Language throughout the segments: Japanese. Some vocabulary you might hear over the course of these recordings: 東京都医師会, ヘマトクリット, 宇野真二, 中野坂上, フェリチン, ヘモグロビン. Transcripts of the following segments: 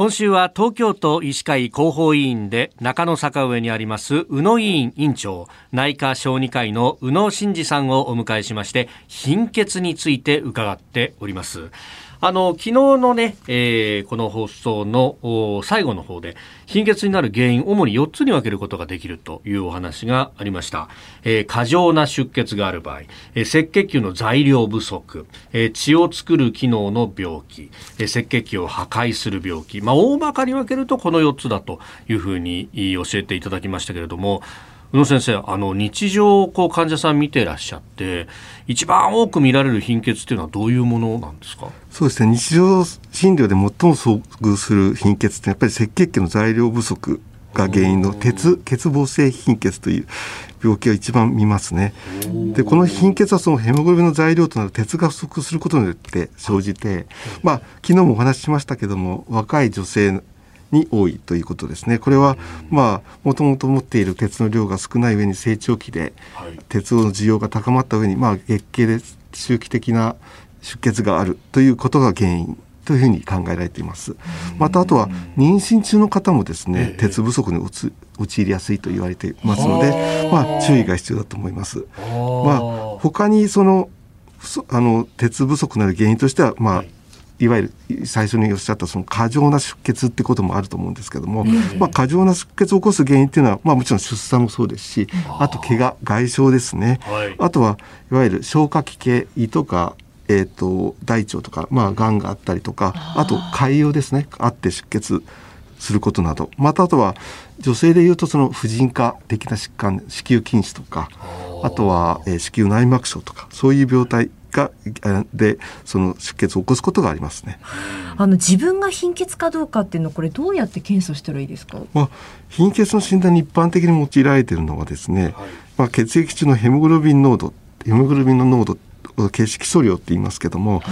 今週は東京都医師会広報委員で中野坂上にあります宇野委員委員長、内科小児科医の宇野真二さんをお迎えしまして、貧血について伺っております。昨日のね、この放送の最後の方で貧血になる原因、主に4つに分けることができるというお話がありました。過剰な出血がある場合、赤血球の材料不足、血を作る機能の病気、赤血球を破壊する病気、大まかに分けるとこの4つだというふうに教えていただきましたけれども、宇野先生、日常を患者さん見ていらっしゃって、一番多く見られる貧血というのはどういうものなんですか？そうですね、日常診療で最も遭遇する貧血ってやっぱり赤血球の材料不足が原因の欠乏性貧血という病気が一番見ますね。で、この貧血はそのヘモグロビンの材料となる鉄が不足することによって生じて、昨日もお話ししましたけども、若い女性に多いということですね。これはもともと持っている鉄の量が少ない上に、成長期で鉄の需要が高まった上に、月経で周期的な出血があるということが原因というふうに考えられています。また、あとは妊娠中の方もですね、鉄不足に陥りやすいと言われていますので、注意が必要だと思います。他に鉄不足になる原因としては、いわゆる最初におっしゃったその過剰な出血ってこともあると思うんですけども、過剰な出血を起こす原因っていうのは、もちろん出産もそうですし、あと怪我、外傷ですね、あとはいわゆる消化器系、胃とか、大腸とか、がんがあったりとか、あと潰瘍ですね、あって出血することなど、またあとは女性でいうとその婦人科的な疾患、子宮筋腫とか、あとは子宮内膜症とか、そういう病態でその出血を起こすことがありますね。自分が貧血かどうかっていうのは、これどうやって検査したらいいですか？貧血の診断に一般的に用いられているのはですね、血液中のヘモグロビンの濃度、形式素量って言いますけども、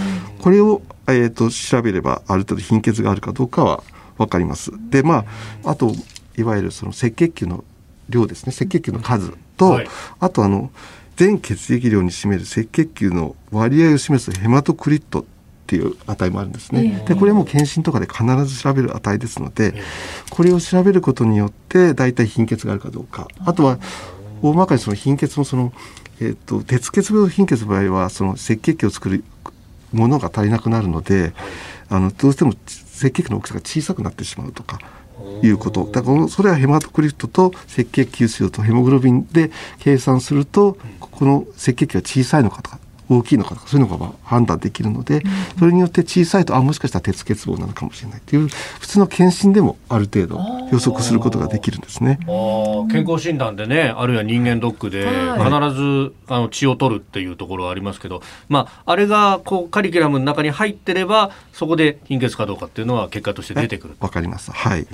これを、調べればある程度貧血があるかどうかは分かります。で、あといわゆるその赤血球の量ですね、赤血球の数と、あと全血液量に占める赤血球の割合を示すヘマトクリットっていう値もあるんですね。で、これも検診とかで必ず調べる値ですので、これを調べることによってだいたい貧血があるかどうか、あとは大まかにその貧血も鉄欠乏貧血の場合はその赤血球を作るものが足りなくなるので、どうしても赤血球の大きさが小さくなってしまうとかいうこと。だからそれはヘマトクリットと赤血球数量とヘモグロビンで計算すると、この赤血球は小さいのかとか大きいのかとか、そういうのが判断できるので、それによって小さいと、もしかしたら鉄欠乏なのかもしれないという、普通の検診でもある程度予測することができるんですね。健康診断でね、あるいは人間ドックで必ず血を取るっていうところはありますけど、あれがカリキュラムの中に入ってれば、そこで貧血かどうかっていうのは結果として出てくる。わかります。はい。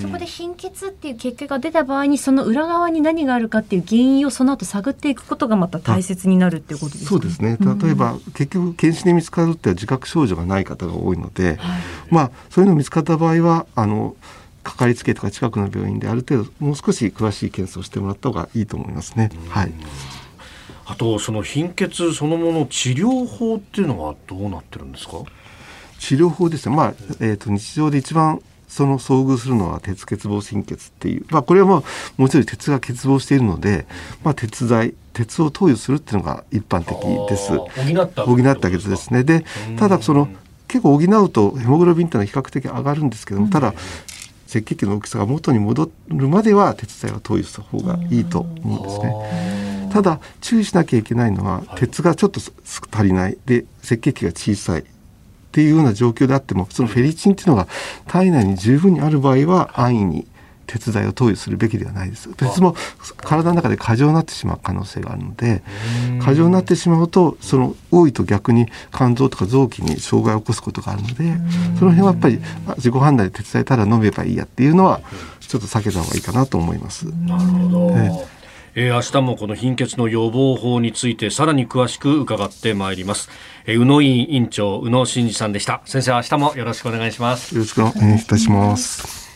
そこで貧血っていう結果が出た場合に、その裏側に何があるかっていう原因をその後探っていくことがまた大切になるっていうことですね。そうですね。例えば、結局検視で見つかるって自覚症状がない方が多いので、そういうの見つかった場合はかかりつけとか近くの病院である程度もう少し詳しい検査をしてもらった方がいいと思いますね。あと、その貧血そのもの治療法っていうのはどうなってるんですか？治療法ですね、日常で一番遭遇するのは鉄欠乏貧血っていう、これはもちろん鉄が欠乏しているので、鉄を投与するっていうのが一般的です。補ったけどですね。で、ただ結構補うとヘモグロビンっていうのは比較的上がるんですけども、ただ赤血球の大きさが元に戻るまでは鉄剤は投与した方がいいと思うんですね。ただ注意しなきゃいけないのは、鉄がちょっと足りないで赤血球が小さいっていうような状況であっても、そのフェリチンっていうのが体内に十分にある場合は、安易に鉄剤を投与するべきではないです。鉄も体の中で過剰になってしまう可能性があるので、過剰になってしまうと多いと逆に肝臓とか臓器に障害を起こすことがあるので、その辺はやっぱり自己判断で鉄剤ただ飲めばいいやっていうのはちょっと避けた方がいいかなと思います。なるほど。明日もこの貧血の予防法についてさらに詳しく伺ってまいります。宇野委員長、宇野真二さんでした。先生、明日もよろしくお願いします。よろしくお願いいたします。